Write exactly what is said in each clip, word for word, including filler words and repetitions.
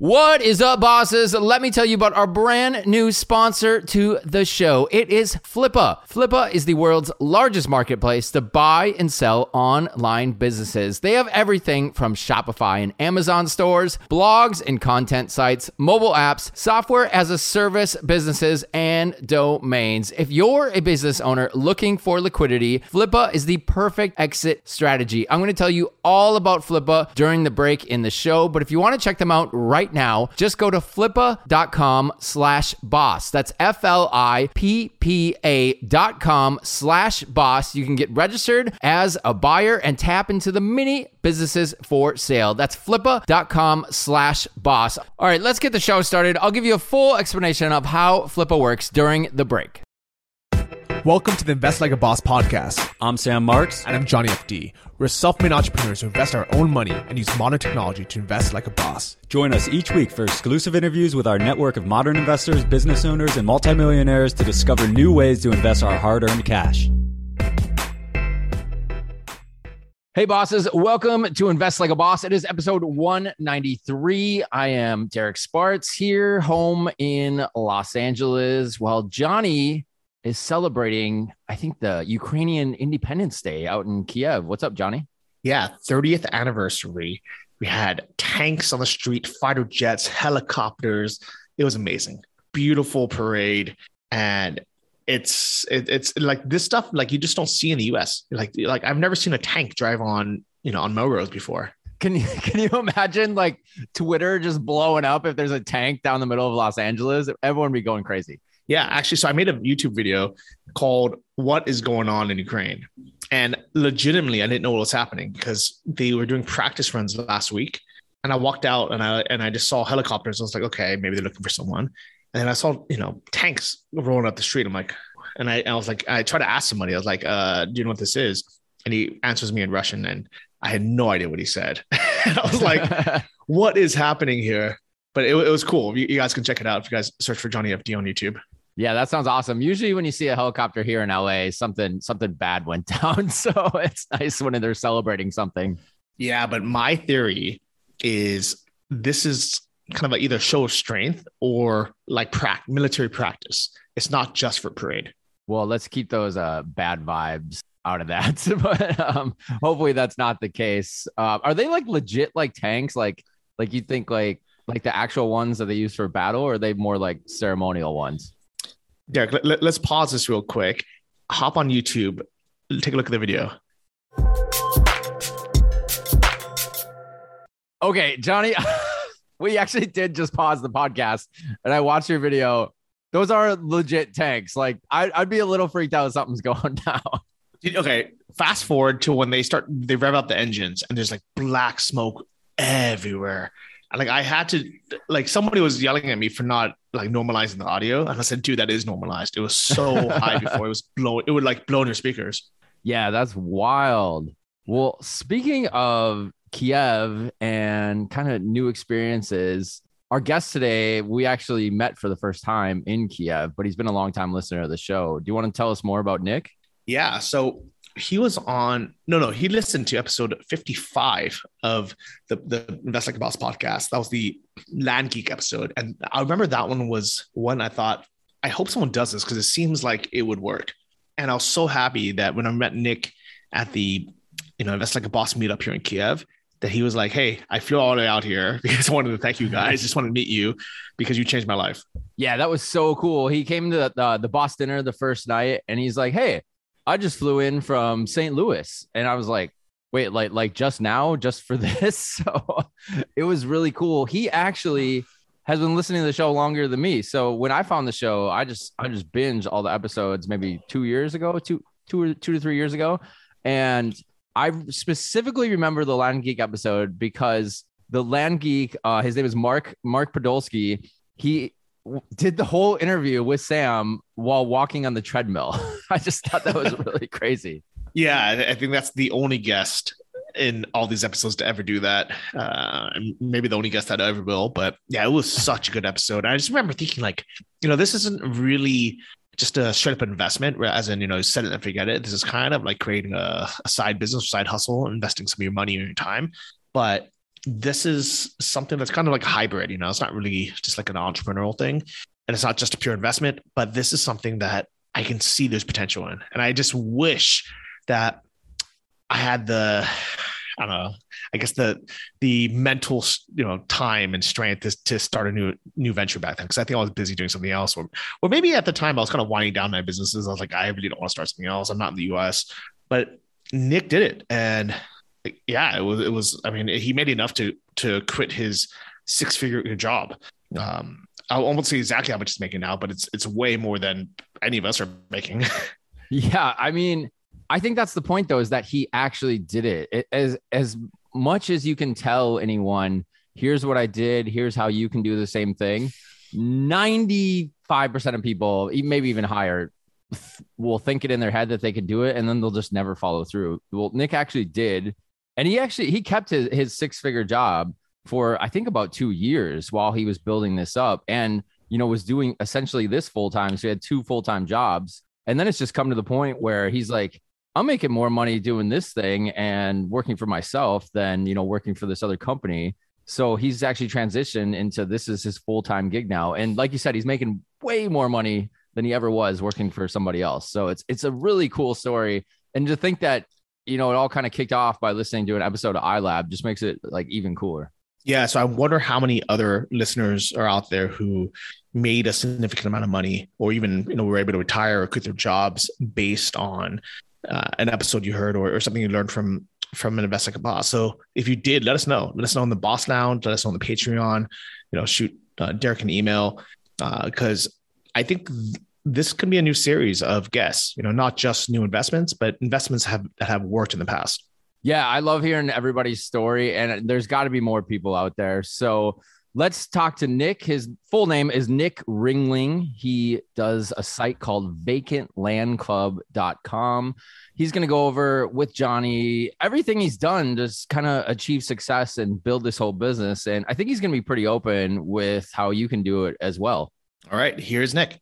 What is up, bosses? Let me tell you about our brand new sponsor to the show. It is Flippa. Flippa is the world's largest marketplace to buy and sell online businesses. They have everything from Shopify and Amazon stores, blogs and content sites, mobile apps, software as a service businesses, and domains. If you're a business owner looking for liquidity, Flippa is the perfect exit strategy. I'm going to tell you all about Flippa during the break in the show, but if you want to check them out right now, just go to flippa.com slash boss. That's F L I P P A dot com slash boss. You can get registered as a buyer and tap into the mini businesses for sale. That's flippa.com slash boss. All right, let's get the show started. I'll give you a full explanation of how Flippa works during the break. Welcome to the Invest Like a Boss podcast. I'm Sam Marks. And I'm Johnny F D. We're self-made entrepreneurs who invest our own money and use modern technology to invest like a boss. Join us each week for exclusive interviews with our network of modern investors, business owners, and multimillionaires to discover new ways to invest our hard-earned cash. Hey, bosses. Welcome to Invest Like a Boss. It is episode one ninety-three. I am Derek Spartz here, home in Los Angeles, while Johnny is celebrating, I think, the Ukrainian Independence Day out in Kiev. What's up, Johnny? Yeah, thirtieth anniversary. We had tanks on the street, fighter jets, helicopters. It was amazing. Beautiful parade. And it's it, it's like this stuff, like you just don't see in the U S. Like, like I've never seen a tank drive on, you know, on Melrose before. Can you can you imagine like Twitter just blowing up if there's a tank down the middle of Los Angeles? Everyone would be going crazy. Yeah, actually. So I made a YouTube video called What is Going On in Ukraine? And legitimately, I didn't know what was happening because they were doing practice runs last week. And I walked out and I and I just saw helicopters. I was like, okay, maybe they're looking for someone. And then I saw, you know, tanks rolling up the street. I'm like, and I, I was like, I tried to ask somebody. I was like, uh, do you know what this is? And he answers me in Russian. And I had no idea what he said. And I was like, what is happening here? But it, it was cool. You, you guys can check it out if you guys search for Johnny F D on YouTube. Yeah, that sounds awesome. Usually when you see a helicopter here in L A, something something bad went down. So it's nice when they're celebrating something. Yeah, but my theory is this is kind of like either show of strength or like pra- military practice. It's not just for parade. Well, let's keep those uh, bad vibes out of that. But um, hopefully that's not the case. Uh, are they like legit like tanks? Like like you think like like the actual ones that they use for battle, or are they more like ceremonial ones? Derek, let, let's pause this real quick. Hop on YouTube. Take a look at the video. Okay, Johnny, we actually did just pause the podcast and I watched your video. Those are legit tanks. Like I, I'd be a little freaked out if something's going down. Okay, fast forward to when they start, they rev up the engines and there's like black smoke everywhere. Like I had to, like somebody was yelling at me for not like normalizing the audio. And I said, dude, that is normalized. It was so high before. It was blowing. It would like blow in your speakers. Yeah, that's wild. Well, speaking of Kiev and kind of new experiences, our guest today, we actually met for the first time in Kiev, but he's been a longtime listener of the show. Do you want to tell us more about Nick? Yeah. So he was on, no, no, he listened to episode fifty-five of the, the Invest Like a Boss podcast. That was the Land Geek episode. And I remember that one was one I thought, I hope someone does this because it seems like it would work. And I was so happy that when I met Nick at the, you know, Invest Like a Boss meetup here in Kiev, that he was like, hey, I flew all the way out here because I wanted to thank you guys. Just wanted to meet you because you changed my life. Yeah, that was so cool. He came to the, uh, the boss dinner the first night and he's like, hey, I just flew in from Saint Louis and I was like, wait, like, like just now, just for this. So it was really cool. He actually has been listening to the show longer than me. So when I found the show, I just, I just binge all the episodes, maybe two years ago, two, two, or two to three years ago. And I specifically remember the Land Geek episode because the Land Geek, uh, his name is Mark, Mark Podolsky. He did the whole interview with Sam while walking on the treadmill. I just thought that was really crazy. Yeah, I think that's the only guest in all these episodes to ever do that. Uh, maybe the only guest that I ever will. But yeah, it was such a good episode. I just remember thinking like, you know, this isn't really just a straight up investment, as in, you know, set it and forget it. This is kind of like creating a, a side business, side hustle, investing some of your money and your time. But this is something that's kind of like hybrid, you know, it's not really just like an entrepreneurial thing and it's not just a pure investment, but this is something that I can see there's potential in. And I just wish that I had the, I don't know, I guess the, the mental, you know, time and strength is to start a new, new venture back then. Cause I think I was busy doing something else, or, or maybe at the time I was kind of winding down my businesses. I was like, I really don't want to start something else. I'm not in the U S, but Nick did it. And yeah, it was, it was, I mean, he made enough to, to quit his six figure job. Um, I'll almost say exactly how much he's making now, but it's, it's way more than any of us are making. Yeah. I mean, I think that's the point though, is that he actually did it. it as, as much as you can tell anyone, here's what I did, here's how you can do the same thing. ninety-five percent of people, maybe even higher, will think it in their head that they can do it. And then they'll just never follow through. Well, Nick actually did. And he actually, he kept his, his six figure job for, I think, about two years while he was building this up, and, you know, was doing essentially this full time. So he had two full-time jobs. And then it's just come to the point where he's like, I'm making more money doing this thing and working for myself than, you know, working for this other company. So he's actually transitioned into, this is his full-time gig now. And like you said, he's making way more money than he ever was working for somebody else. So it's, it's a really cool story. And to think that, you know, it all kind of kicked off by listening to an episode of iLab just makes it like even cooler. Yeah. So I wonder how many other listeners are out there who made a significant amount of money, or even, you know, were able to retire or quit their jobs based on Uh, an episode you heard, or, or something you learned from from an Invest Like a Boss. So if you did, let us know. Let us know on the Boss Lounge. Let us know on the Patreon. You know, shoot uh, Derek an email, because uh, I think th- this can be a new series of guests. You know, not just new investments, but investments have that have worked in the past. Yeah, I love hearing everybody's story, and there's got to be more people out there. So let's talk to Nick. His full name is Nick Ringling. He does a site called vacant land club dot com. He's going to go over with Johnny everything he's done to kind of achieve success and build this whole business. And I think he's going to be pretty open with how you can do it as well. All right, here's Nick.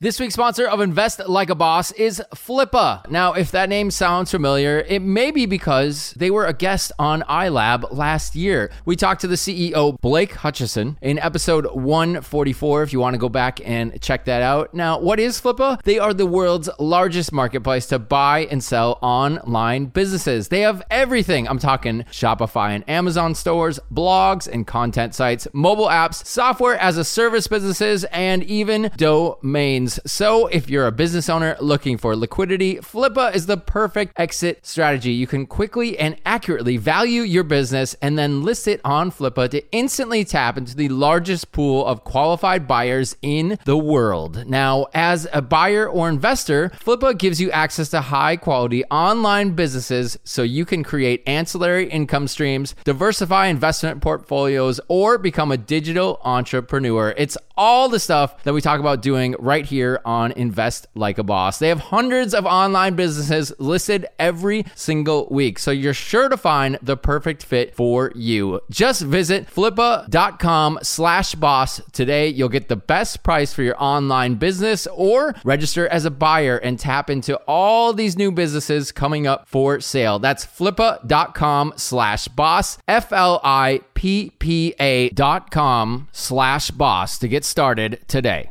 This week's sponsor of Invest Like a Boss is Flippa. Now, if that name sounds familiar, it may be because they were a guest on iLab last year. We talked to the C E O, Blake Hutchison, in episode one forty-four, if you want to go back and check that out. Now, what is Flippa? They are the world's largest marketplace to buy and sell online businesses. They have everything. I'm talking Shopify and Amazon stores, blogs and content sites, mobile apps, software as a service businesses, and even domains. So if you're a business owner looking for liquidity, Flippa is the perfect exit strategy. You can quickly and accurately value your business and then list it on Flippa to instantly tap into the largest pool of qualified buyers in the world. Now, as a buyer or investor, Flippa gives you access to high quality online businesses so you can create ancillary income streams, diversify investment portfolios, or become a digital entrepreneur. It's all the stuff that we talk about doing right here on Invest Like a Boss. They have hundreds of online businesses listed every single week, so you're sure to find the perfect fit for you. Just visit flippa dot com slash boss today. You'll get the best price for your online business, or register as a buyer and tap into all these new businesses coming up for sale. That's flippa dot com slash boss, F L I P P A dot com slash boss to get started today.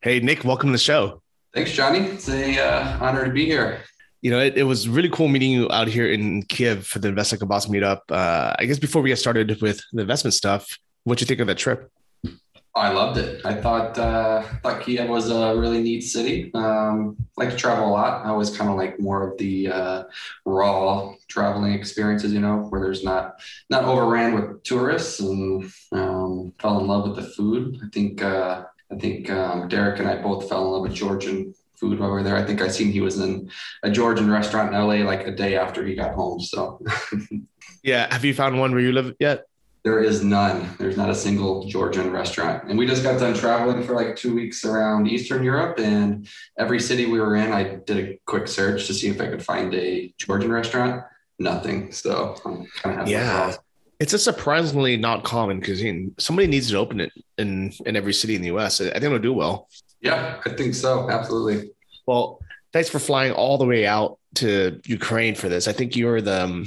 Hey, Nick, welcome to the show. Thanks, Johnny. It's an uh, honor to be here. You know, it, it was really cool meeting you out here in Kiev for the Invest Like a Boss meetup. Uh, I guess before we get started with the investment stuff, what'd you think of that trip? I loved it. I thought uh, thought Kiev was a really neat city. Um, I like to travel a lot. I always kind of like more of the uh, raw traveling experiences, you know, where there's not not overran with tourists. And um, fell in love with the food. I think uh, I think um, Derek and I both fell in love with Georgian food while we were there. I think I seen he was in a Georgian restaurant in L A like a day after he got home. So yeah, have you found one where you live yet? There is none. There's not a single Georgian restaurant. And we just got done traveling for like two weeks around Eastern Europe, and every city we were in, I did a quick search to see if I could find a Georgian restaurant. Nothing. So I'm kind of having yeah, it's a surprisingly not common cuisine. Somebody needs to open it in, in every city in the U S. I think it'll do well. Yeah, I think so. Absolutely. Well, thanks for flying all the way out to Ukraine for this. I think you were the, um,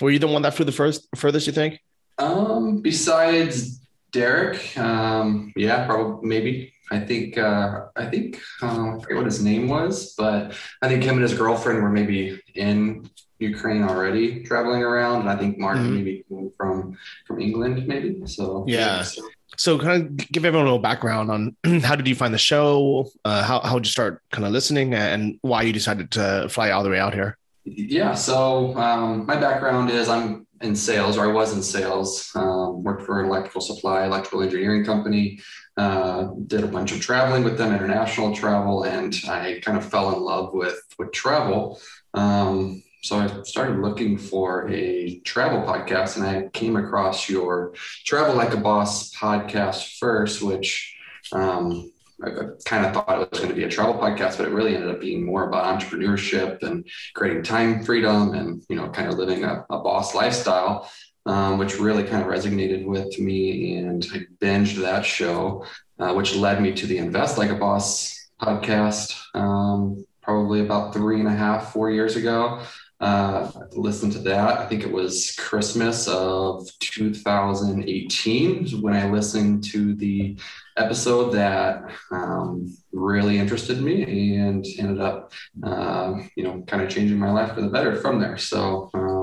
were you the one that flew the first furthest, you think? Um, besides Derek, um, yeah, probably, maybe. I think, uh, I think, uh, I forget what his name was, but I think him and his girlfriend were maybe in Ukraine already traveling around. And I think Mark mm-hmm. maybe came from, from England, maybe. So, yeah. So. so kind of give everyone a little background on how did you find the show? Uh, how, how did you start kind of listening and why you decided to fly all the way out here? Yeah. So, um, my background is I'm in sales, or I was in sales, um, worked for an electrical supply, electrical engineering company. Uh, did a bunch of traveling with them, international travel, and I kind of fell in love with, with travel. Um, so I started looking for a travel podcast, and I came across your Travel Like a Boss podcast first, which um, I, I kind of thought it was going to be a travel podcast, but it really ended up being more about entrepreneurship and creating time freedom and, you know, kind of living a, a boss lifestyle. Um, which really kind of resonated with me, and I binged that show, uh, which led me to the Invest Like a Boss podcast, um, probably about three and a half, four years ago. Uh, listened to that. I think it was Christmas of two thousand eighteen when I listened to the episode that um, really interested me, and ended up, uh, you know, kind of changing my life for the better from there. So. Um,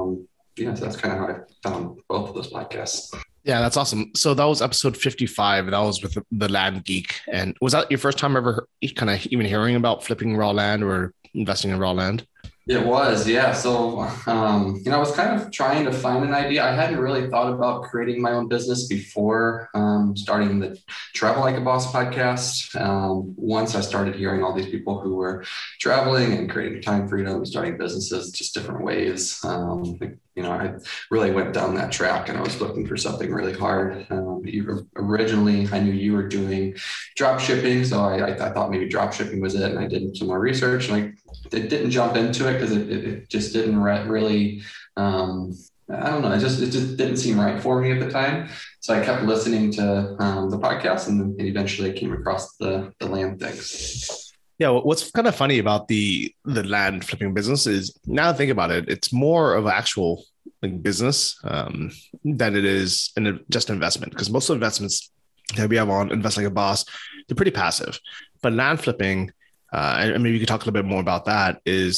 Yeah, so that's kind of how I found both of those podcasts. Yeah, that's awesome. So that was episode fifty-five. That was with the Land Geek. And was that your first time ever kind of even hearing about flipping raw land or investing in raw land? It was, yeah. So, um, you know, I was kind of trying to find an idea. I hadn't really thought about creating my own business before um, starting the Travel Like a Boss podcast. Um, once I started hearing all these people who were traveling and creating time freedom, starting businesses, just different ways. Um, you know, I really went down that track, and I was looking for something really hard. Um, you, originally, I knew you were doing drop shipping. So I, I, I thought maybe drop shipping was it. And I did some more research, and I It didn't jump into it because it, it, it just didn't re- really, um, I don't know, it just it just didn't seem right for me at the time. So I kept listening to um, the podcast, and then eventually I came across the, the land things. Yeah, what's kind of funny about the the land flipping business is, now I think about it, it's more of an actual like, business um, than it is an, just an investment, because most of the investments that we have on Invest Like a Boss, they're pretty passive. But land flipping, Uh, and maybe you could talk a little bit more about that, is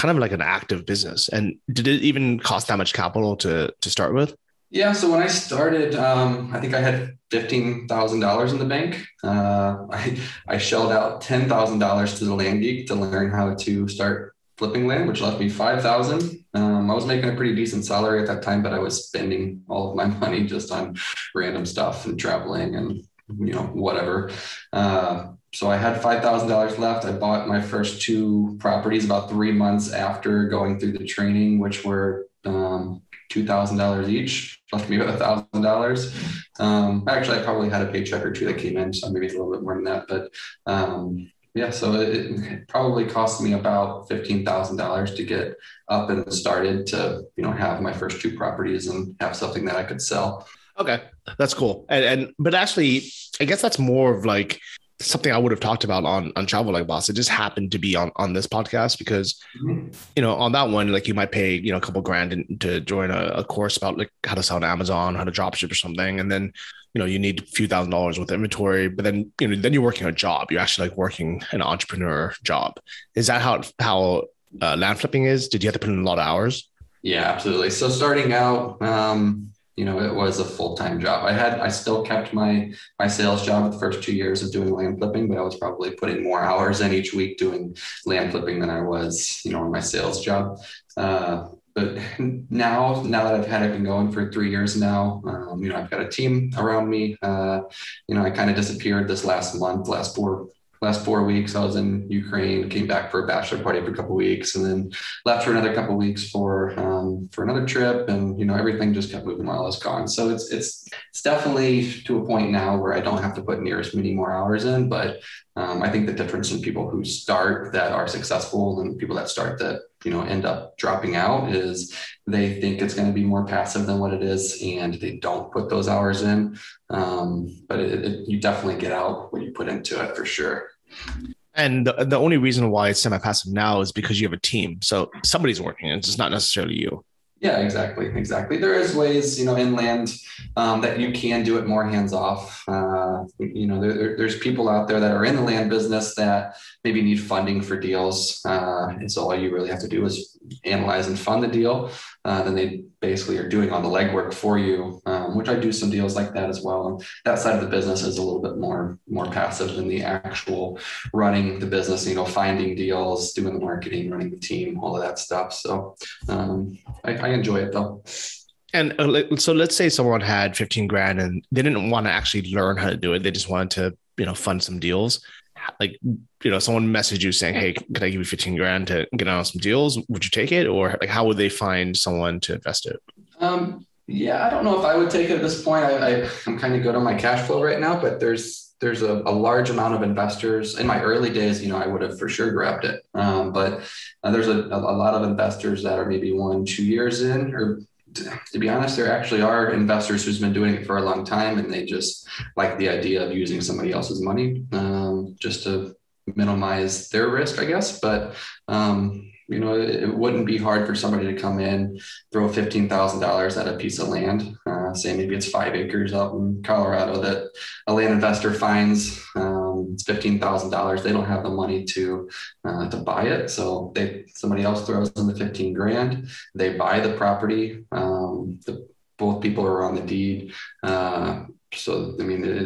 kind of like an active business. And did it even cost that much capital to to start with? Yeah. So when I started, um, I think I had fifteen thousand dollars in the bank. Uh, I, I shelled out ten thousand dollars to the Land Geek to learn how to start flipping land, which left me five thousand dollars. Um, I was making a pretty decent salary at that time, but I was spending all of my money just on random stuff and traveling and, you know, whatever. Uh, So I had five thousand dollars left. I bought my first two properties about three months after going through the training, which were um, two thousand dollars each, left me with one thousand dollars. Um, actually, I probably had a paycheck or two that came in, so maybe a little bit more than that. But um, yeah, so it, it probably cost me about fifteen thousand dollars to get up and started to, you know, have my first two properties and have something that I could sell. Okay, that's cool. And, and but actually, I guess that's more of like something I would have talked about on, on Travel Like Boss. It just happened to be on, on this podcast because, mm-hmm. you know, on that one, like you might pay, you know, a couple grand in, to join a, a course about like how to sell on Amazon, how to drop ship or something. And then, you know, you need a few thousand dollars worth of inventory, but then, you know, then you're working a job. You're actually like working an entrepreneur job. Is that how, how uh, land flipping is? Did you have to put in a lot of hours? Yeah, absolutely. So starting out, um, you know, it was a full-time job. I had, I still kept my, my sales job the first two years of doing land flipping, but I was probably putting more hours in each week doing land flipping than I was, you know, on my sales job. Uh, but now, now that I've had it been going for three years now, um, you know, I've got a team around me. Uh, you know, I kind of disappeared this last month, last four Last four weeks, I was in Ukraine, came back for a bachelor party for a couple of weeks, and then left for another couple of weeks for um, for another trip. And, you know, everything just kept moving while I was gone. So it's it's it's definitely to a point now where I don't have to put near as many more hours in. But um, I think the difference in people who start that are successful and people that start that, you know, end up dropping out is they think it's going to be more passive than what it is, and they don't put those hours in. Um, but it, it, you definitely get out what you put into it for sure. And the, the only reason why it's semi-passive now is because you have a team. So somebody's working, it's just not necessarily you. Yeah, exactly. Exactly. There is ways, you know, in land um, that you can do it more hands off. Uh, you know, there, there's people out there that are in the land business that maybe need funding for deals. Uh, and so all you really have to do is analyze and fund the deal. Uh, then they basically are doing all the legwork for you, um, which I do some deals like that as well. And that side of the business is a little bit more, more passive than the actual running the business, you know, finding deals, doing the marketing, running the team, all of that stuff. So um, I, I enjoy it though. And uh, so let's say someone had fifteen grand and they didn't want to actually learn how to do it. They just wanted to, you know, fund some deals. Like, you know, someone messaged you saying, hey, can I give you fifteen grand to get on some deals? Would you take it? Or like, how would they find someone to invest it? Um, yeah, I don't know if I would take it at this point. I, I, I'm kind of good on my cash flow right now, but there's there's a, a large amount of investors. In my early days, you know, I would have for sure grabbed it. Um, but uh, there's a, a lot of investors that are maybe one, two years in, or to be honest, there actually are investors who's been doing it for a long time and they just like the idea of using somebody else's money um, just to minimize their risk, I guess. But, um, you know, it, it wouldn't be hard for somebody to come in, throw fifteen thousand dollars at a piece of land, uh, say maybe it's five acres out in Colorado that a land investor finds. Um, it's fifteen thousand dollars. They don't have the money to uh, to buy it. So they somebody else throws in the fifteen grand. They buy the property. Um, the, both people are on the deed. Uh, so, I mean, it,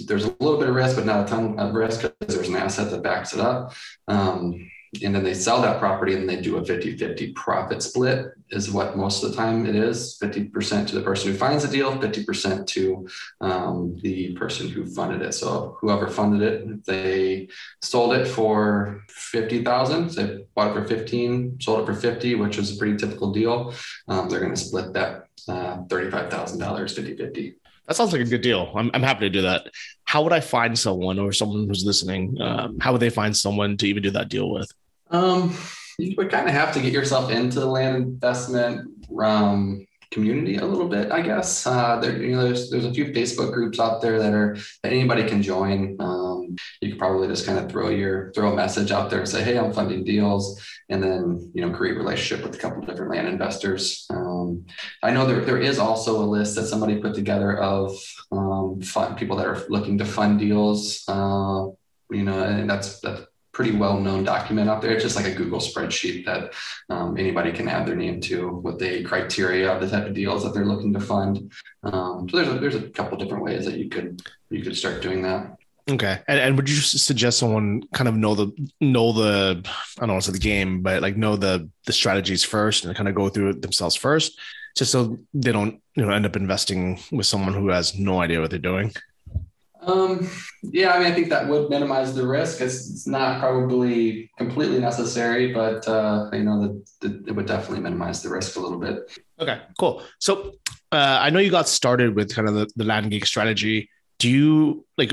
it, there's a little bit of risk, but not a ton of risk because there's an asset that backs it up. Um, and then they sell that property and they do a fifty-fifty profit split is what most of the time it is. fifty percent to the person who finds the deal, fifty percent to um, the person who funded it. So whoever funded it, if they sold it for fifty thousand dollars, they bought it for fifteen, sold it for fifty, which was a pretty typical deal. Um, they're going to split that uh, thirty-five thousand dollars fifty-fifty. That sounds like a good deal. I'm I'm happy to do that. How would I find someone or someone who's listening? Um, how would they find someone to even do that deal with? Um, you would kind of have to get yourself into the land investment um, community a little bit, I guess. Uh, there, you know, there's there's a few Facebook groups out there that are that anybody can join. Um, you could probably just kind of throw your throw a message out there and say, hey, I'm funding deals, and then you know create a relationship with a couple of different land investors. Um, I know there there is also a list that somebody put together of um, fund, people that are looking to fund deals. Uh, you know, and that's that's. pretty well-known document out there. It's just like a Google spreadsheet that um, anybody can add their name to with the criteria of the type of deals that they're looking to fund. Um, so there's a, there's a couple different ways that you could you could start doing that. Okay, and, and would you suggest someone kind of know the know the I don't want to say the game, but like know the the strategies first and kind of go through it themselves first, just so they don't you know end up investing with someone who has no idea what they're doing? Um, yeah, I mean, I think that would minimize the risk. It's, it's not probably completely necessary, but, uh, you know, the, the, it would definitely minimize the risk a little bit. Okay, cool. So, uh, I know you got started with kind of the, the Land Geek strategy. Do you like,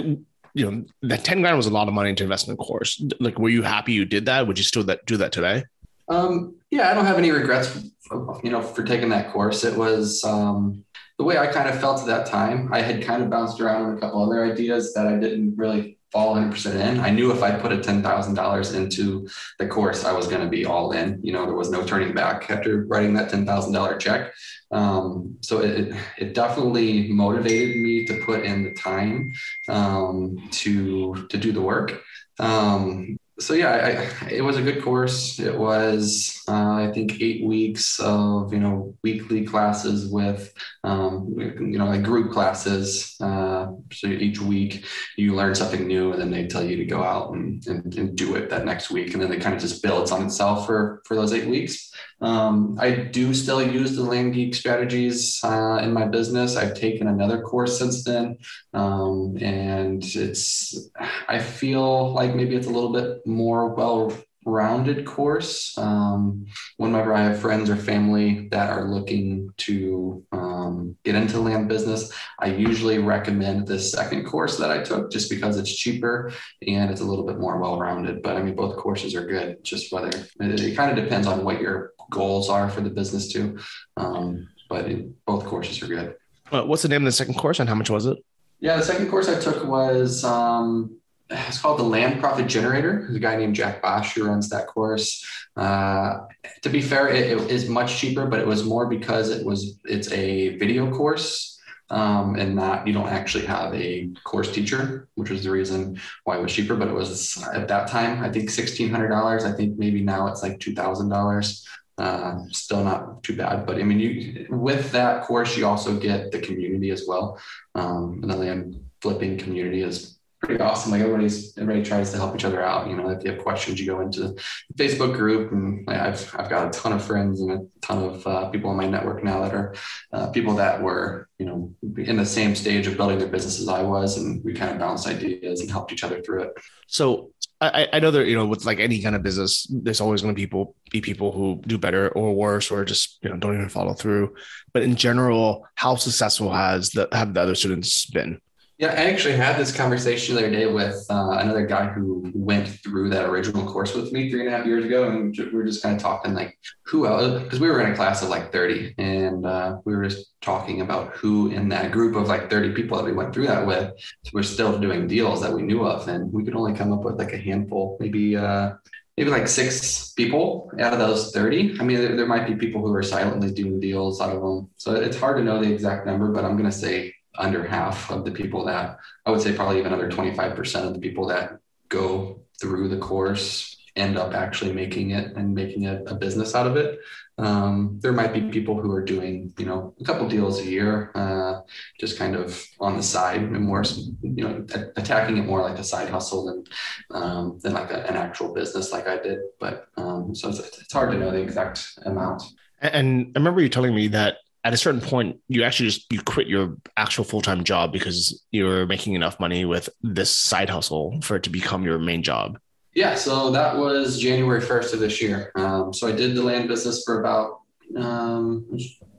you know, that ten grand was a lot of money to invest in a course. Like, were you happy you did that? Would you still that, do that today? Um, yeah, I don't have any regrets, for, you know, for taking that course. It was, um, the way I kind of felt at that time. I had kind of bounced around on a couple other ideas that I didn't really fall one hundred percent in. I knew if I put a ten thousand dollars into the course, I was going to be all in. You know, there was no turning back after writing that ten thousand dollars check. Um, so it, it definitely motivated me to put in the time um, to, to do the work. Um, So yeah, I, it was a good course. It was, uh, I think, eight weeks of you know weekly classes with, um, you know, like group classes. Uh, so each week you learn something new, and then they tell you to go out and, and, and do it that next week, and then it kind of just builds on itself for for those eight weeks. Um, I do still use the Land Geek strategies uh, in my business. I've taken another course since then, um, and it's. I feel like maybe it's a little bit more well-rounded course. Um, whenever I have friends or family that are looking to um, get into land business, I usually recommend this second course that I took just because it's cheaper and it's a little bit more well-rounded. But I mean, both courses are good. Just whether it, it kind of depends on what your goals are for the business too. Um, but it, both courses are good. Well, what's the name of the second course and how much was it? Yeah, the second course I took was um, it's called the Land Profit Generator. There's a guy named Jack Bosch who runs that course. Uh, to be fair, it, it is much cheaper, but it was more because it was it's a video course. Um, and not, you don't actually have a course teacher, which was the reason why it was cheaper, but it was at that time, I think sixteen hundred dollars. I think maybe now it's like two thousand dollars. Uh, still not too bad, but I mean, you, with that course, you also get the community as well. Um, and the land flipping community is pretty awesome. Like everybody's, everybody tries to help each other out. You know, if you have questions, you go into the Facebook group, and I've, I've got a ton of friends and a ton of uh, people in my network now that are uh, people that were, you know, in the same stage of building their business as I was. And we kind of bounced ideas and helped each other through it. So I, I know that, you know, with like any kind of business, there's always going to people, be people who do better or worse, or just, you know, don't even follow through. But in general, how successful has the, have the other students been? Yeah, I actually had this conversation the other day with uh, another guy who went through that original course with me three and a half years ago. And we were just kind of talking like who else, because we were in a class of like thirty, and uh, we were just talking about who in that group of like thirty people that we went through that with were still doing deals that we knew of. And we could only come up with like a handful, maybe uh, maybe like six people out of those thirty. I mean, there, there might be people who are silently doing deals out of them. So it's hard to know the exact number, but I'm going to say under half of the people that I would say probably even under twenty-five percent of the people that go through the course end up actually making it and making a, a business out of it. Um, there might be people who are doing, you know, a couple deals a year, uh, just kind of on the side and more, you know, a- attacking it more like a side hustle than, um, than like a, an actual business like I did. But um, so it's, it's hard to know the exact amount. And I remember you telling me that at a certain point, you actually just, you quit your actual full-time job because you were making enough money with this side hustle for it to become your main job. Yeah. So that was January first of this year. Um, so I did the land business for about um,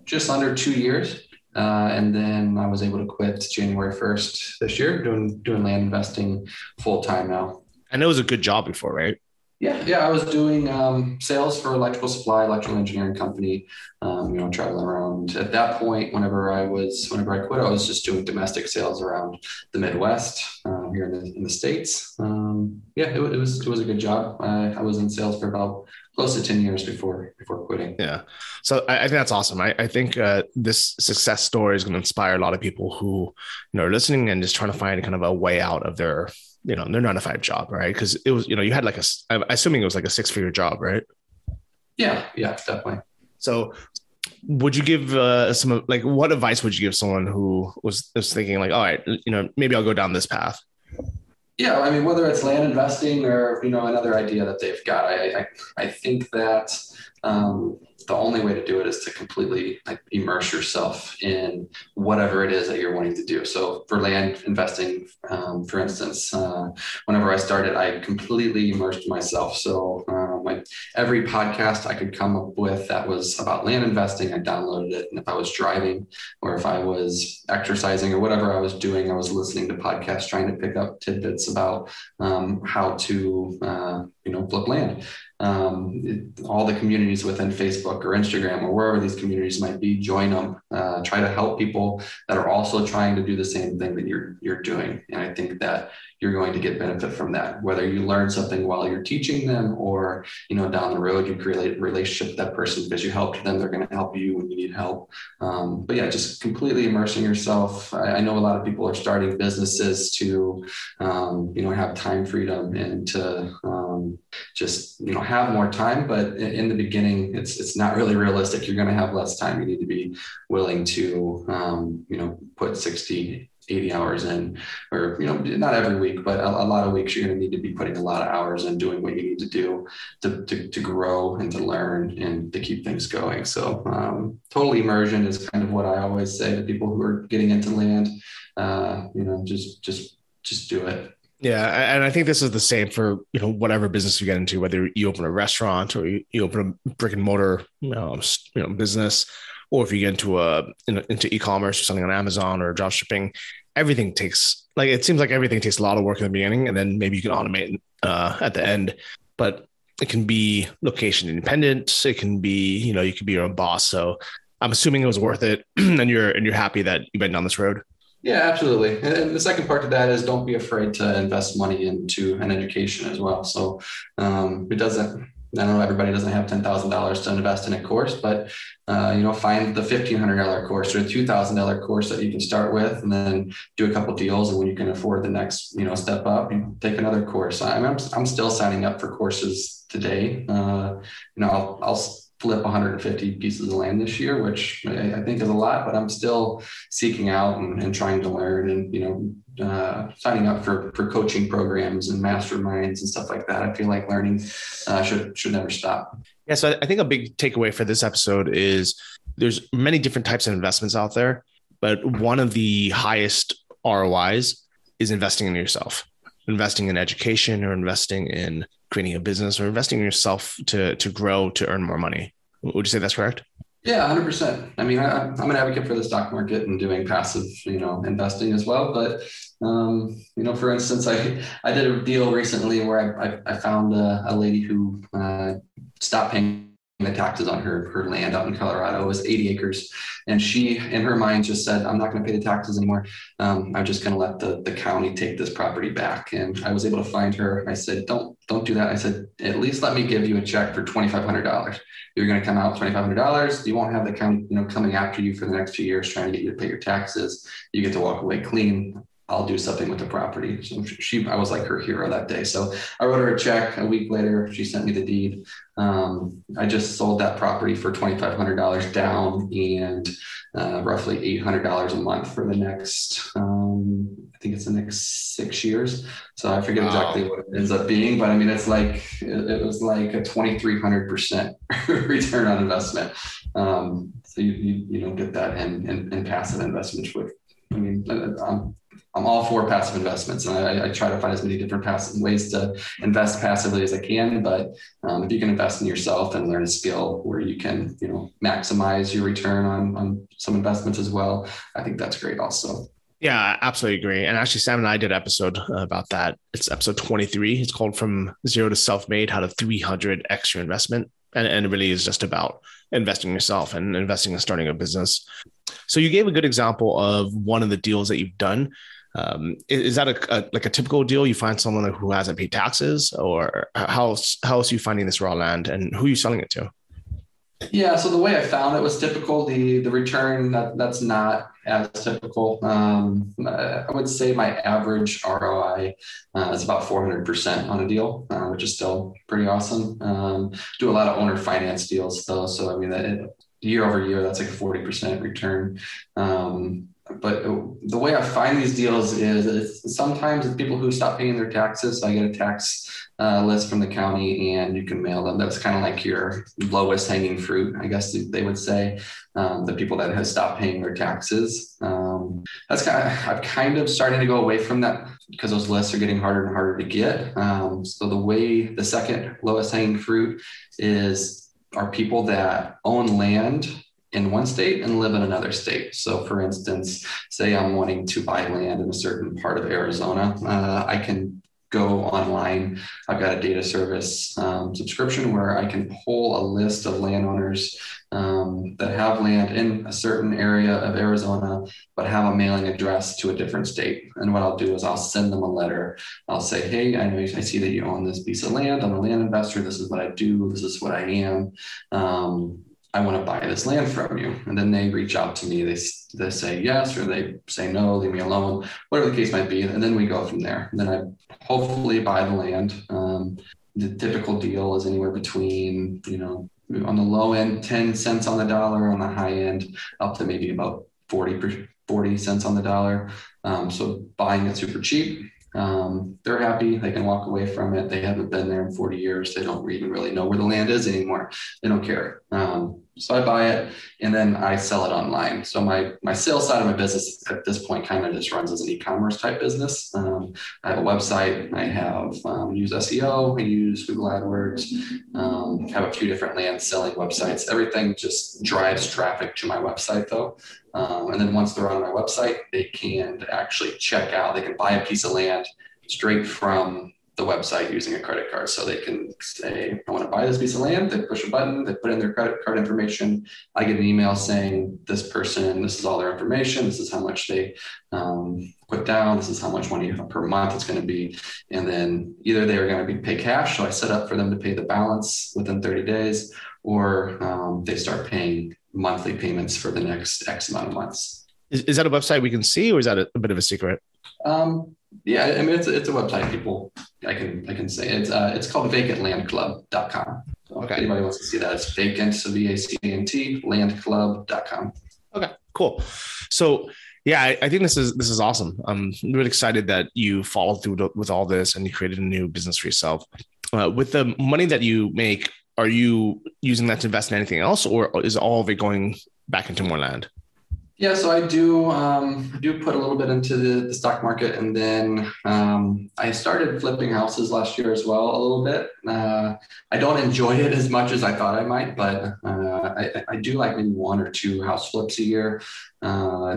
just under two years. Uh, and then I was able to quit January first this year, doing, doing land investing full-time now. And it was a good job before, right? Yeah. Yeah. I was doing um, sales for electrical supply, electrical engineering company, um, you know, traveling around at that point. Whenever I was, whenever I quit, I was just doing domestic sales around the Midwest, uh, here in the, in the States. Um, yeah, it, it was, it was a good job. I, I was in sales for about close to ten years before, before quitting. Yeah. So I, I think that's awesome. I, I think uh, this success story is going to inspire a lot of people who, you know, are listening and just trying to find kind of a way out of their, you know, their nine to five job, right? Because it was, you know, you had like a, I'm assuming it was like a six figure job, right? Yeah. Yeah, definitely. So would you give uh, some, like, what advice would you give someone who was, was thinking like, all right, you know, maybe I'll go down this path? Yeah. I mean, whether it's land investing or, you know, another idea that they've got, I, I, I think that, um, the only way to do it is to completely like immerse yourself in whatever it is that you're wanting to do. So for land investing, um, for instance, uh, whenever I started, I completely immersed myself. So uh, like every podcast I could come up with that was about land investing, I downloaded it. And if I was driving or if I was exercising or whatever I was doing, I was listening to podcasts, trying to pick up tidbits about um, how to, uh, you know, flip land. Um, it, all the communities within Facebook or Instagram or wherever these communities might be, join them, uh, try to help people that are also trying to do the same thing that you're, you're doing. And I think that you're going to get benefit from that, whether you learn something while you're teaching them or, you know, down the road, you create a relationship with that person because you helped them. They're going to help you when you need help. Um, but yeah, just completely immersing yourself. I, I know a lot of people are starting businesses to, um, you know, have time freedom and to, um, just, you know, have more time, but in the beginning, it's it's not really realistic. You're going to have less time. You need to be willing to, um, you know, put sixty, eighty hours in, or, you know, not every week, but a, a lot of weeks you're going to need to be putting a lot of hours in doing what you need to do to, to, to grow and to learn and to keep things going. So um, total immersion is kind of what I always say to people who are getting into land, uh, you know, just, just, just do it. Yeah. And I think this is the same for, you know, whatever business you get into, whether you open a restaurant or you, you open a brick and mortar, you know, you know, business, or if you get into a, you know, into e-commerce or something on Amazon or drop shipping, everything takes like, it seems like everything takes a lot of work in the beginning, and then maybe you can automate uh, at the end, but it can be location independent. It can be, you know, you could be your own boss. So I'm assuming it was worth it and you're, and you're happy that you've been down this road. Yeah, absolutely. And the second part to that is don't be afraid to invest money into an education as well. So um, it doesn't, I know everybody doesn't have ten thousand dollars to invest in a course, but, uh, you know, find the fifteen hundred dollars course or two thousand dollars course that you can start with and then do a couple of deals. And when you can afford the next, you know, step up, you take another course. I'm, I'm, I'm still signing up for courses today. Uh, you know, I'll, I'll flip one hundred fifty pieces of land this year, which I, I think is a lot, but I'm still seeking out and, and trying to learn and, you know, Uh, signing up for, for coaching programs and masterminds and stuff like that. I feel like learning uh, should should never stop. Yeah, so I think a big takeaway for this episode is there's many different types of investments out there, but one of the highest R O Is is investing in yourself, investing in education or investing in creating a business or investing in yourself to to grow, to earn more money. Would you say that's correct? Yeah, one hundred percent. I mean, I, I'm an advocate for the stock market and doing passive, you know, investing as well. But, um, you know, for instance, I, I did a deal recently where I, I, I found a, a lady who uh, stopped paying the taxes on her, her land out in Colorado. It was eighty acres. And she, in her mind, just said, I'm not going to pay the taxes anymore. Um, I'm just going to let the, the county take this property back. And I was able to find her. I said, don't, don't do that. I said, at least let me give you a check for twenty-five hundred dollars. You're going to come out twenty-five hundred dollars. You won't have the county, you know, coming after you for the next few years, trying to get you to pay your taxes. You get to walk away clean. I'll do something with the property. So she, I was like her hero that day. So I wrote her a check. A week later, she sent me the deed. Um, I just sold that property for twenty-five hundred dollars down and uh, roughly eight hundred dollars a month for the next, um, I think it's the next six years. So I forget wow. exactly what it ends up being, but I mean, it's like, it, it was like a twenty-three hundred percent return on investment. Um, so you, you, you know, get that in, in, in passive investments with, I mean, I'm, I'm all for passive investments. And I, I try to find as many different passive ways to invest passively as I can. But um, if you can invest in yourself and learn a skill where you can, you know, maximize your return on, on some investments as well, I think that's great also. Yeah, I absolutely agree. And actually, Sam and I did an episode about that. It's episode twenty-three. It's called From Zero to Self-Made, How to three hundred X Your Investment. And, and it really is just about investing in yourself and investing in starting a business. So you gave a good example of one of the deals that you've done. Um, is that a, a like a typical deal? You find someone who hasn't paid taxes, or how else, how else are you finding this raw land, and who are you selling it to? Yeah, so the way I found it was typical. The the return that, that's not as typical. Um, I would say my average R O I uh, is about four hundred percent on a deal, uh, which is still pretty awesome. Um, do a lot of owner finance deals though, so I mean that it, year over year that's like a forty percent return. Um, But the way I find these deals is it's sometimes it's people who stop paying their taxes. So I get a tax uh, list from the county and you can mail them. That's kind of like your lowest hanging fruit, I guess they would say, um, the people that have stopped paying their taxes. Um, that's kind of, I've kind of started to go away from that because those lists are getting harder and harder to get. Um, so the way the second lowest hanging fruit is are people that own land in one state and live in another state. So for instance, say I'm wanting to buy land in a certain part of Arizona, uh, I can go online. I've got a data service um, subscription where I can pull a list of landowners um, that have land in a certain area of Arizona, but have a mailing address to a different state. And what I'll do is I'll send them a letter. I'll say, hey, I know you, I see that you own this piece of land. I'm a land investor. This is what I do. This is what I am. Um, I want to buy this land from you. And then they reach out to me. They, they say yes, or they say no, leave me alone, whatever the case might be. And then we go from there. And then I hopefully buy the land. Um, the typical deal is anywhere between, you know, on the low end, ten cents on the dollar, on the high end, up to maybe about forty, forty cents on the dollar. Um, so buying it super cheap. Um, they're happy. They can walk away from it. They haven't been there in forty years. They don't even really know where the land is anymore. They don't care. Um, so I buy it and then I sell it online. So my, my sales side of my business at this point kind of just runs as an e-commerce type business. Um, I have a website. I have, um, use S E O. I use Google AdWords, um, have a few different land selling websites. Everything just drives traffic to my website though. Um, and then once they're on my website, they can actually check out, they can buy a piece of land straight from the website using a credit card. So they can say, I want to buy this piece of land. They push a button, they put in their credit card information. I get an email saying this person, this is all their information. This is how much they um, put down. This is how much money per month it's going to be. And then either they are going to be pay cash. So I set up for them to pay the balance within thirty days, or um, they start paying monthly payments for the next X amount of months. Is, is that a website we can see, or is that a, a bit of a secret? Um, yeah, I mean, it's a, it's a website, people, I can, I can say it's, uh, it's called vacant land club dot com. So okay. If anybody wants to see that, it's vacant, so V A C A N T, land club dot com. Okay, cool. So yeah, I, I think this is, this is awesome. I'm really excited that you followed through with all this and you created a new business for yourself. Uh, with the money that you make, are you using that to invest in anything else, or is all of it going back into more land? Yeah, so I do um, I do put a little bit into the, the stock market, and then um, I started flipping houses last year as well a little bit. Uh, I don't enjoy it as much as I thought I might, but uh, I, I do like maybe one or two house flips a year, uh,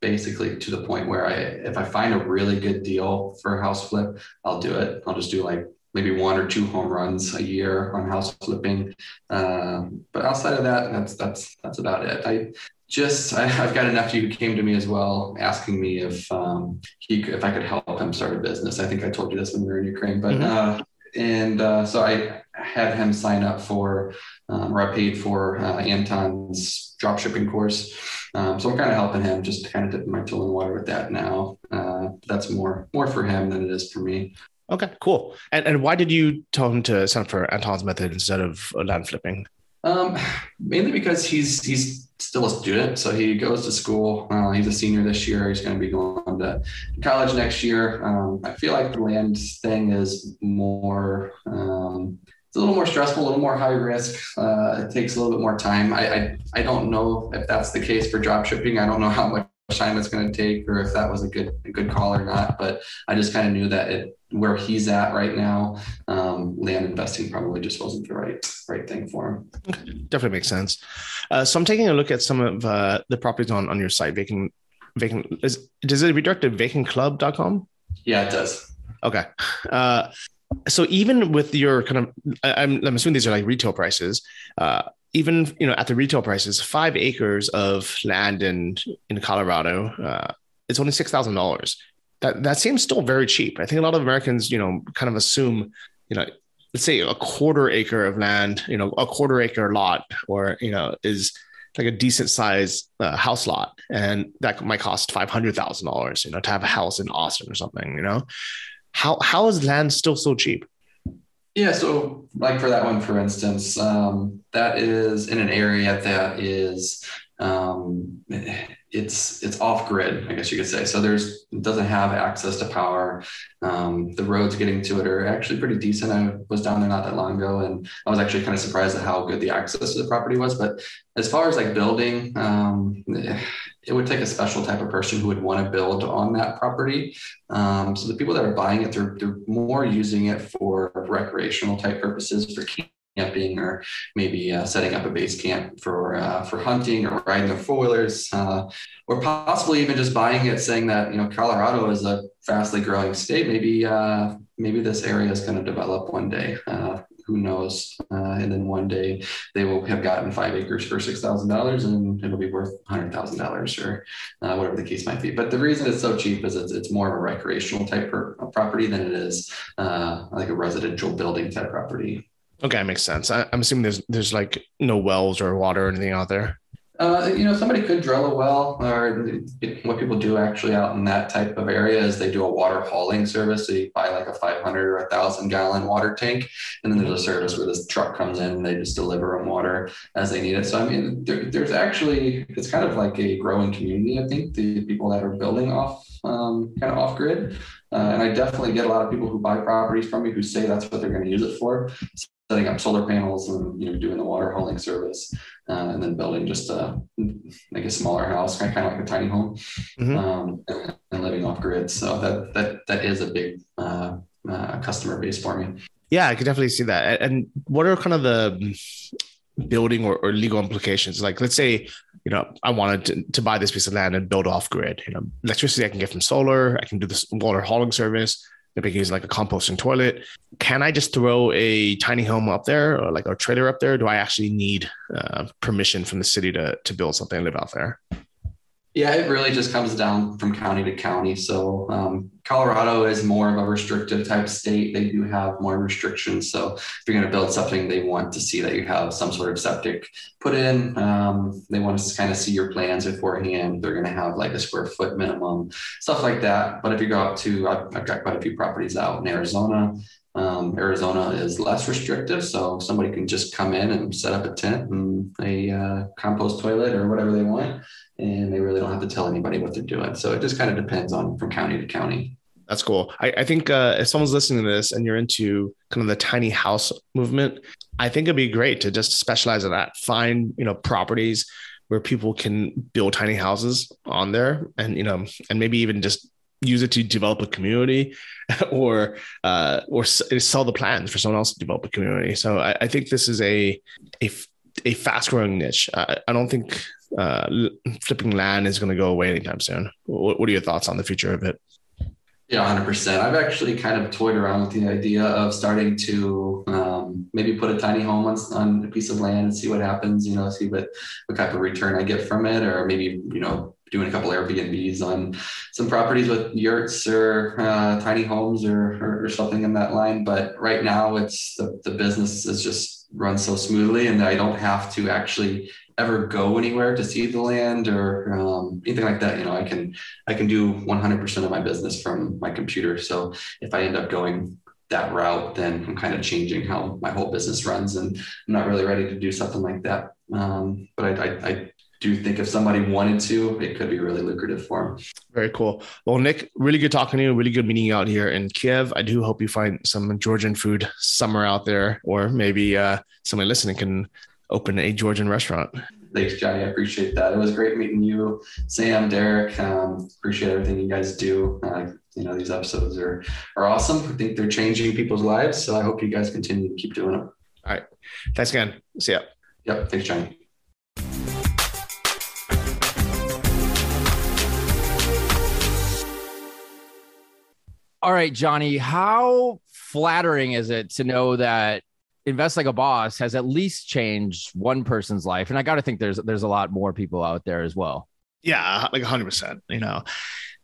basically to the point where I, if I find a really good deal for a house flip, I'll do it. I'll just do like maybe one or two home runs a year on house flipping. Um, but outside of that, that's that's that's about it. I. Just, I, I've got a nephew who came to me as well, asking me if um, he, if I could help him start a business. I think I told you this when we were in Ukraine, but mm-hmm. uh, and uh, so I had him sign up for, um, or I paid for uh, Anton's dropshipping course. Um, so I'm kind of helping him, just kind of dipping my toe in the water with that now. Uh, that's more more for him than it is for me. Okay, cool. And and why did you tell him to sign up for Anton's method instead of land flipping? Um, mainly because he's he's. still a student. So he goes to school. Uh, he's a senior this year. He's going to be going to college next year. Um, I feel like the land thing is more, um, it's a little more stressful, a little more high risk. Uh, it takes a little bit more time. I, I, I don't know if that's the case for drop shipping. I don't know how much time it's going to take, or if that was a good, a good call or not, but I just kind of knew that it, where he's at right now, um, land investing probably just wasn't the right, right thing for him. Okay. Definitely makes sense. Uh, so I'm taking a look at some of uh, the properties on, on your site. Vacant, vacant. Is, does it redirect to vacant club dot com? Yeah, it does. Okay. Uh, so even with your kind of, I, I'm, I'm assuming these are like retail prices. Uh, even, you know, at the retail prices, five acres of land in, in Colorado, uh, it's only six thousand dollars. That that seems still very cheap. I think a lot of Americans, you know, kind of assume, you know, let's say a quarter acre of land, you know, a quarter acre lot, or, you know, is like a decent size uh, house lot. And that might cost five hundred thousand dollars, you know, to have a house in Austin or something, you know. How how is land still so cheap? Yeah. So like for that one, for instance, um, that is in an area that is, um, it's, it's off grid, I guess you could say. So there's, it doesn't have access to power. Um, the roads getting to it are actually pretty decent. I was down there not that long ago, and I was actually kind of surprised at how good the access to the property was. But as far as like building, um, it would take a special type of person who would want to build on that property. Um, so the people that are buying it, they're, they're more using it for recreational type purposes, for camping. camping or maybe uh, setting up a base camp for uh, for hunting, or riding their four-wheelers, uh, or possibly even just buying it, saying that, you know, Colorado is a vastly growing state. Maybe uh, maybe this area is going to develop one day. Uh, who knows? Uh, and then one day they will have gotten five acres for six thousand dollars, and it'll be worth one hundred thousand dollars, or uh, whatever the case might be. But the reason it's so cheap is it's, it's more of a recreational type of property than it is uh, like a residential building type property. Okay, makes sense. I, I'm assuming there's there's like no wells or water or anything out there. Uh, you know, somebody could drill a well, or it, what people do actually out in that type of area is they do a water hauling service. So you buy like a five hundred or a thousand gallon water tank, and then there's a service where this truck comes in and they just deliver them water as they need it. So, I mean, there, there's actually, it's kind of like a growing community, I think, the people that are building off, um, kind of off grid. Uh, and I definitely get a lot of people who buy properties from me who say that's what they're going to use it for. So setting up solar panels, and, you know, doing the water hauling service, uh, and then building just a, like a smaller house, kind of, kind of like a tiny home, mm-hmm. um, and, and living off grid. So that, that, that is a big uh, uh, customer base for me. Yeah, I could definitely see that. And what are kind of the building or, or legal implications? Like, let's say, you know, I wanted to, to buy this piece of land and build off grid, you know, electricity I can get from solar, I can do this water hauling service. Maybe he's like a composting toilet. Can I just throw a tiny home up there or like a trailer up there? Do I actually need uh, permission from the city to to build something and live out there? Yeah, it really just comes down from county to county. So um, Colorado is more of a restrictive type state. They do have more restrictions. So if you're going to build something, they want to see that you have some sort of septic put in. Um, they want to kind of see your plans beforehand. They're going to have like a square foot minimum, stuff like that. But if you go out to, I've, I've got quite a few properties out in Arizona. Um, Arizona is less restrictive, so somebody can just come in and set up a tent and a uh, compost toilet or whatever they want, and they really don't have to tell anybody what they're doing. So it just kind of depends on from county to county. That's cool. I, I think uh, if someone's listening to this and you're into kind of the tiny house movement, I think it'd be great to just specialize in that. Find, you know, properties where people can build tiny houses on there, and you know, and maybe even just use it to develop a community, or uh, or sell the plans for someone else to develop a community. So I, I think this is a a, a fast growing niche. I, I don't think uh, flipping land is going to go away anytime soon. What, what are your thoughts on the future of it? Yeah, one hundred percent. I've actually kind of toyed around with the idea of starting to um, maybe put a tiny home on, on a piece of land and see what happens. You know, see what what type of return I get from it, or maybe you know. doing a couple Airbnbs on some properties with yurts or uh, tiny homes or, or or something in that line. But right now it's the, the business is just run so smoothly, and I don't have to actually ever go anywhere to see the land or um, anything like that. You know, I can, I can do one hundred percent of my business from my computer. So if I end up going that route, then I'm kind of changing how my whole business runs, and I'm not really ready to do something like that. Um, but I, I, I do you think if somebody wanted to, it could be really lucrative for them. Very cool. Well, Nick, really good talking to you. Really good meeting you out here in Kiev. I do hope you find some Georgian food somewhere out there, or maybe uh, somebody listening can open a Georgian restaurant. Thanks, Johnny. I appreciate that. It was great meeting you, Sam, Derek. Um, appreciate everything you guys do. Uh, you know, these episodes are, are awesome. I think they're changing people's lives. So I hope you guys continue to keep doing them. All right. Thanks again. See ya. Yep. Thanks, Johnny. All right, Johnny, how flattering is it to know that Invest Like a Boss has at least changed one person's life? And I got to think there's there's a lot more people out there as well. Yeah, like one hundred percent. You know,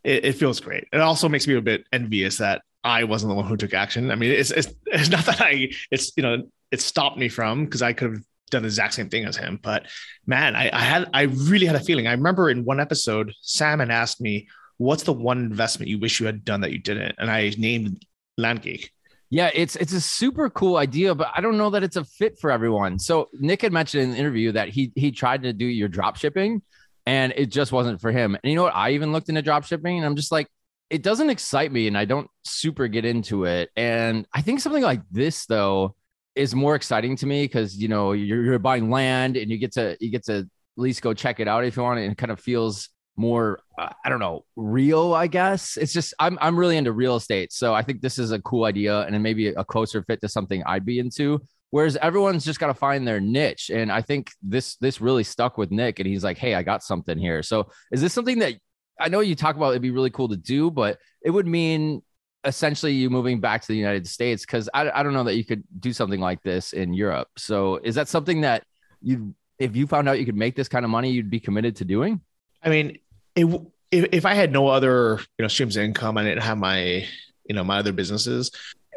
it, it feels great. It also makes me a bit envious that I wasn't the one who took action. I mean, it's it's, it's not that I, it's, you know, it stopped me from, because I could have done the exact same thing as him. But man, I, I had, I really had a feeling. I remember in one episode, Sam had asked me, what's the one investment you wish you had done that you didn't? And I named Land Geek. Yeah, it's it's a super cool idea, but I don't know that it's a fit for everyone. So Nick had mentioned in the interview that he he tried to do your drop shipping, and it just wasn't for him. And you know what? I even looked into drop shipping, and I'm just like, it doesn't excite me, and I don't super get into it. And I think something like this though is more exciting to me, because you know you're, you're buying land, and you get to you get to at least go check it out if you want, and it kind of feels more, uh, I don't know, real, I guess. It's just, I'm I'm really into real estate. So I think this is a cool idea, and it may be a closer fit to something I'd be into. Whereas everyone's just got to find their niche. And I think this, this really stuck with Nick, and he's like, hey, I got something here. So is this something that, I know you talk about, it'd be really cool to do, but it would mean essentially you moving back to the United States. Cause I, I don't know that you could do something like this in Europe. So is that something that you, if you found out you could make this kind of money, you'd be committed to doing? I mean, It, if, if I had no other, you know, streams of income, I didn't have my, you know, my other businesses,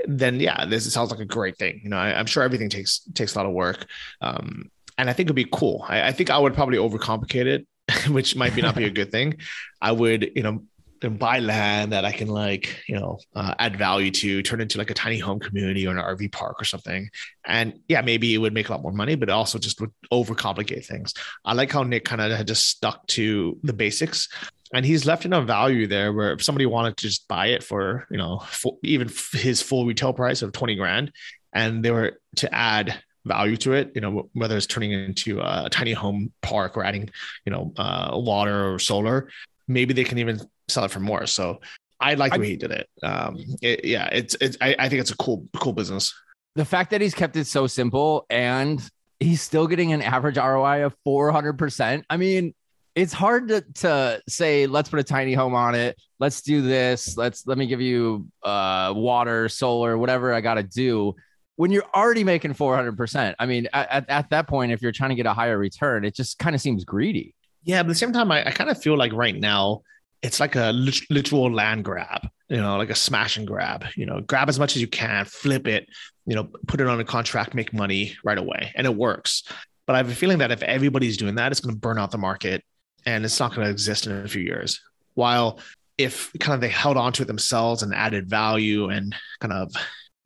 then yeah, this sounds like a great thing. You know, I, I'm sure everything takes, takes a lot of work. Um, and I think it'd be cool. I, I think I would probably overcomplicate it, which might be not be a good thing. I would, you know, buy land that I can like, you know, uh, add value to, turn into like a tiny home community or an R V park or something. And yeah, maybe it would make a lot more money, but it also just would overcomplicate things. I like how Nick kind of had just stuck to the basics, and he's left enough value there where if somebody wanted to just buy it for, you know, full, even his full retail price of twenty grand, and they were to add value to it, you know, whether it's turning it into a tiny home park or adding, you know, uh, water or solar, maybe they can even sell it for more. So I like the way he did it. Um, it yeah, it's, it's I, I think it's a cool, cool business. The fact that he's kept it so simple and he's still getting an average R O I of four hundred percent. I mean, it's hard to, to say, let's put a tiny home on it. Let's do this. Let's let me give you uh, water, solar, whatever I got to do. When you're already making four hundred percent. I mean, at, at that point, if you're trying to get a higher return, it just kind of seems greedy. Yeah. But at the same time, I, I kind of feel like right now, it's like a literal land grab, you know, like a smash and grab, you know, grab as much as you can, flip it, you know, put it on a contract, make money right away. And it works. But I have a feeling that if everybody's doing that, it's going to burn out the market and it's not going to exist in a few years. While if kind of they held on to it themselves and added value and kind of,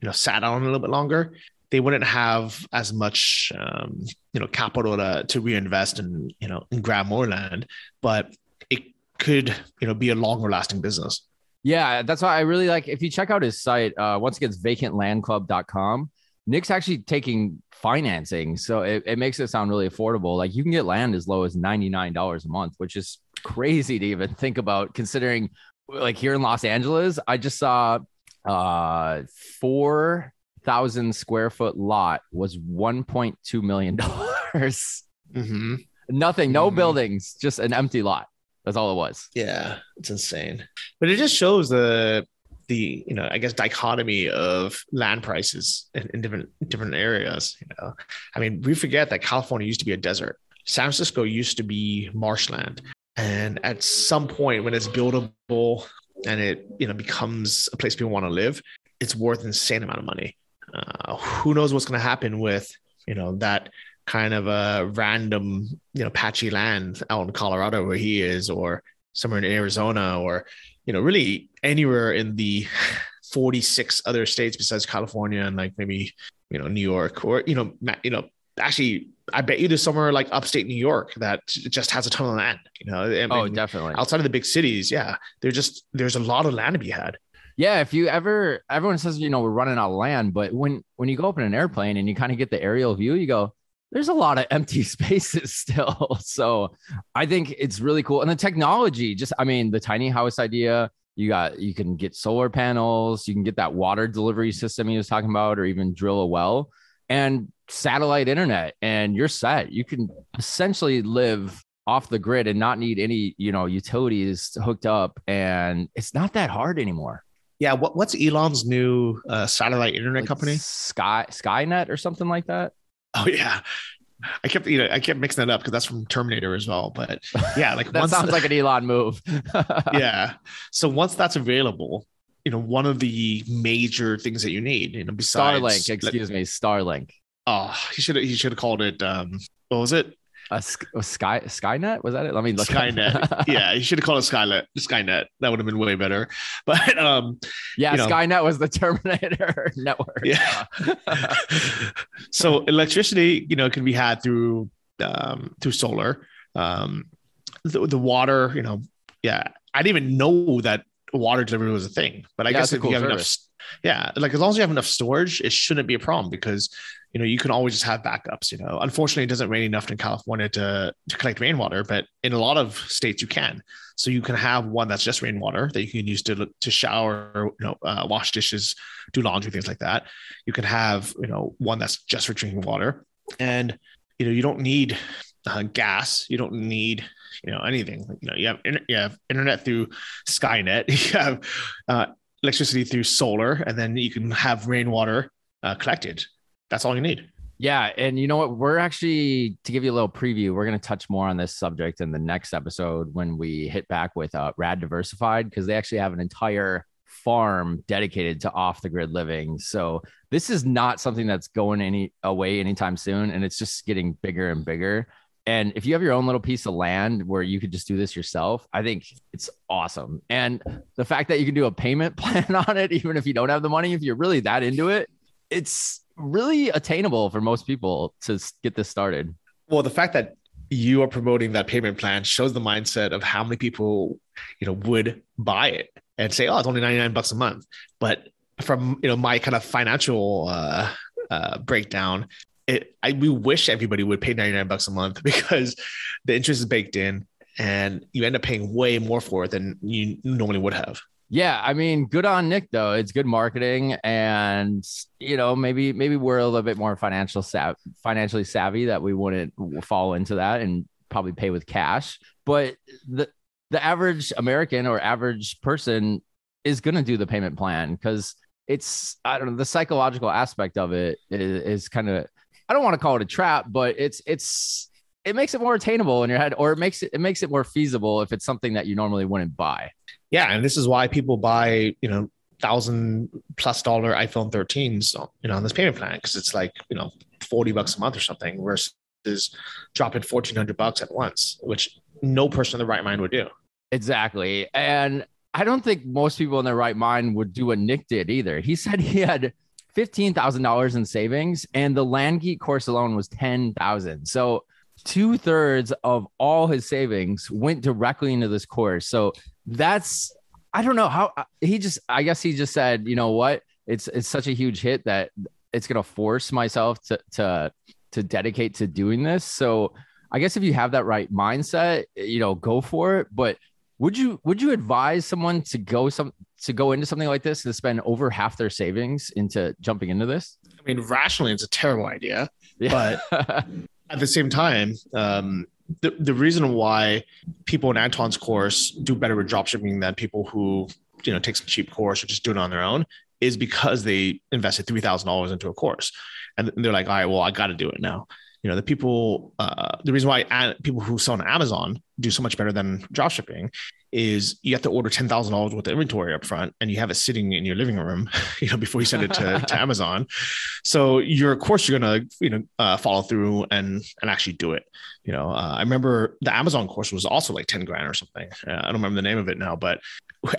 you know, sat on a little bit longer, they wouldn't have as much, um, you know, capital to, to reinvest and, you know, and grab more land. But could, you know, be a longer lasting business. Yeah, that's why I really like, if you check out his site, uh, once again, it's vacant land club dot com. Nick's actually taking financing. So it, it makes it sound really affordable. Like you can get land as low as ninety-nine dollars a month, which is crazy to even think about considering like here in Los Angeles, I just saw uh, four thousand square foot lot was one point two million dollars. Mm-hmm. Nothing, no mm-hmm. buildings, just an empty lot. That's all it was. Yeah, it's insane. But it just shows the, the you know, I guess, dichotomy of land prices in, in different different areas. You know, I mean, we forget that California used to be a desert. San Francisco used to be marshland. And at some point when it's buildable and it, you know, becomes a place people want to live, it's worth an insane amount of money. Uh, who knows what's going to happen with, you know, that kind of a random, you know, patchy land out in Colorado where he is, or somewhere in Arizona, or, you know, really anywhere in the forty-six other states besides California and like maybe, you know, New York, or, you know, you know, actually, I bet you there's somewhere like upstate New York that just has a ton of land, you know. I mean, oh, definitely. Outside of the big cities. Yeah. There's just, there's a lot of land to be had. Yeah, if you ever, everyone says, you know, we're running out of land, but when, when you go up in an airplane and you kind of get the aerial view, you go, there's a lot of empty spaces still. So I think it's really cool. And the technology, just, I mean, the tiny house idea, you got, you can get solar panels, you can get that water delivery system he was talking about, or even drill a well, and satellite internet, and you're set. You can essentially live off the grid and not need any, you know, utilities hooked up. And it's not that hard anymore. Yeah. What, what's Elon's new uh, satellite internet like company? Sky Skynet or something like that. Oh yeah, I kept you know I kept mixing that up because that's from Terminator as well. But yeah, like that once, sounds like an Elon move. Yeah, so once that's available, you know, one of the major things that you need, you know, besides Starlink, excuse like, me, Starlink. Oh, he should he should have called it. Um, what was it? A, a sky Skynet was that it? Let me look. Skynet. Yeah, you should have called it Skynet. Skynet. That would have been way better. But um, yeah, you know, Skynet was the Terminator network. Yeah. So electricity, you know, can be had through um, through solar. Um, the, the water, you know, yeah, I didn't even know that water delivery was a thing. But I yeah, guess if cool you have service. enough, yeah, like as long as you have enough storage, it shouldn't be a problem because, you know, you can always just have backups, you know. Unfortunately, it doesn't rain enough in California to, to collect rainwater, but in a lot of states you can. So you can have one that's just rainwater that you can use to to shower, you know, uh, wash dishes, do laundry, things like that. You can have, you know, one that's just for drinking water. And, you know, you don't need uh, gas. You don't need, you know, anything. You know, you have, you have internet through Skynet. You have uh, electricity through solar, and then you can have rainwater uh, collected. That's all you need. Yeah. And you know what? We're actually, to give you a little preview, we're going to touch more on this subject in the next episode when we hit back with uh, Rad Diversified, because they actually have an entire farm dedicated to off the grid living. So this is not something that's going any away anytime soon. And it's just getting bigger and bigger. And if you have your own little piece of land where you could just do this yourself, I think it's awesome. And the fact that you can do a payment plan on it, even if you don't have the money, if you're really that into it, it's really attainable for most people to get this started. Well, the fact that you are promoting that payment plan shows the mindset of how many people, you know, would buy it and say, oh, it's only ninety-nine bucks a month. But from, you know, my kind of financial uh, uh, breakdown, it, I, we wish everybody would pay ninety-nine bucks a month because the interest is baked in and you end up paying way more for it than you normally would have. Yeah, I mean, good on Nick, though. It's good marketing. And, you know, maybe maybe we're a little bit more financial sav- financially savvy that we wouldn't fall into that and probably pay with cash, but the the average American or average person is going to do the payment plan because it's, I don't know, the psychological aspect of it is, is kind of, I don't want to call it a trap, but it's, it's, it makes it more attainable in your head, or it makes it, it makes it more feasible if it's something that you normally wouldn't buy. Yeah. And this is why people buy, you know, thousand plus dollar iPhone thirteens, you know, on this payment plan, because it's like, you know, forty bucks a month or something versus dropping fourteen hundred bucks at once, which no person in their right mind would do. Exactly. And I don't think most people in their right mind would do what Nick did either. He said he had fifteen thousand dollars in savings and the Land Geek course alone was ten thousand. So two thirds of all his savings went directly into this course. So that's, I don't know how he just, I guess he just said, you know what, it's, it's such a huge hit that it's going to force myself to, to, to dedicate to doing this. So I guess if you have that right mindset, you know, go for it. But would you, would you advise someone to go some, to go into something like this, to spend over half their savings into jumping into this? I mean, rationally, it's a terrible idea, yeah. But at the same time, um, The, the reason why people in Anton's course do better with dropshipping than people who, you know, take some cheap course or just do it on their own is because they invested three thousand dollars into a course. And they're like, all right, well, I got to do it now. You know, the people, uh, the reason why ad- people who sell on Amazon do so much better than dropshipping is you have to order ten thousand dollars worth of inventory up front and you have it sitting in your living room, you know, before you send it to, to Amazon. So you're, of course, you're going to, you know, uh, follow through and, and actually do it. You know, uh, I remember the Amazon course was also like ten grand or something. Uh, I don't remember the name of it now, but